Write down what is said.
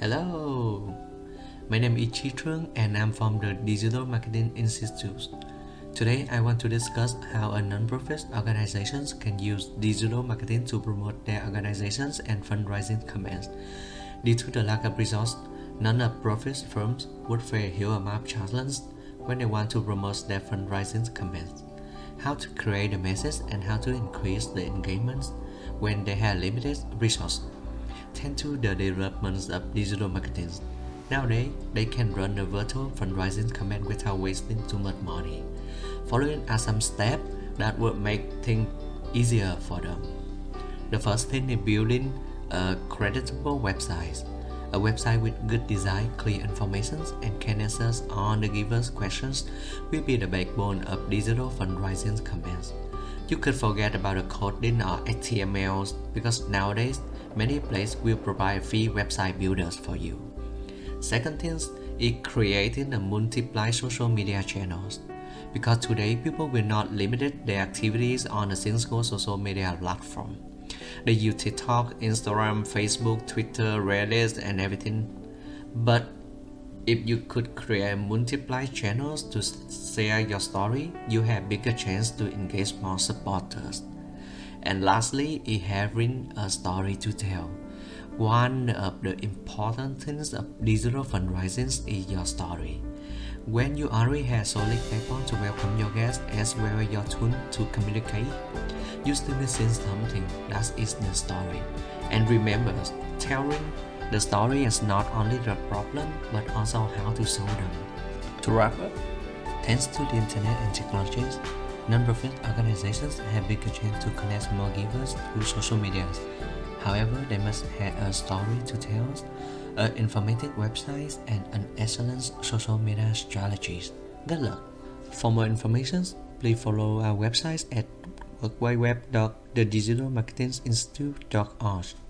Hello, my name is Chi Trung and I'm from the Digital Marketing Institute. Today, I want to discuss how a non-profit organizations can use digital marketing to promote their organizations and fundraising campaigns. Due to the lack of resources, non-profit firms would face a huge amount of challenges when they want to promote their fundraising campaigns. How to create a message and how to increase the engagement when they have limited resources. Thanks to the developments of digital marketing, nowadays they can run a virtual fundraising campaign without wasting too much money. Following are some steps that will make things easier for them. The first thing is building a creditable website. A website with good design, clear information, and can answer all the given questions will be the backbone of digital fundraising campaigns. You could forget about the coding or HTML because nowadays many places will provide free website builders for you. Second thing is creating a multiple social media channels. Because today people will not limit their activities on a single social media platform. They use TikTok, Instagram, Facebook, Twitter, Reddit, and everything. But if you could create multiple channels to share your story, you have bigger chance to engage more supporters. And lastly, is having a story to tell. One of the important things of digital fundraising is your story. When you already have solid platform to welcome your guests as well as your tool to communicate, you still missing something, that is the story. And remember, telling the story is not only the problem, but also how to solve them. To wrap up, thanks to the internet and technologies, non-profit organizations have bigger chance to connect more givers through social media. However, they must have a story to tell, an informative website, and an excellent social media strategies. Good luck! For more information, please follow our website at www.thedigitalmarketinginstitute.org.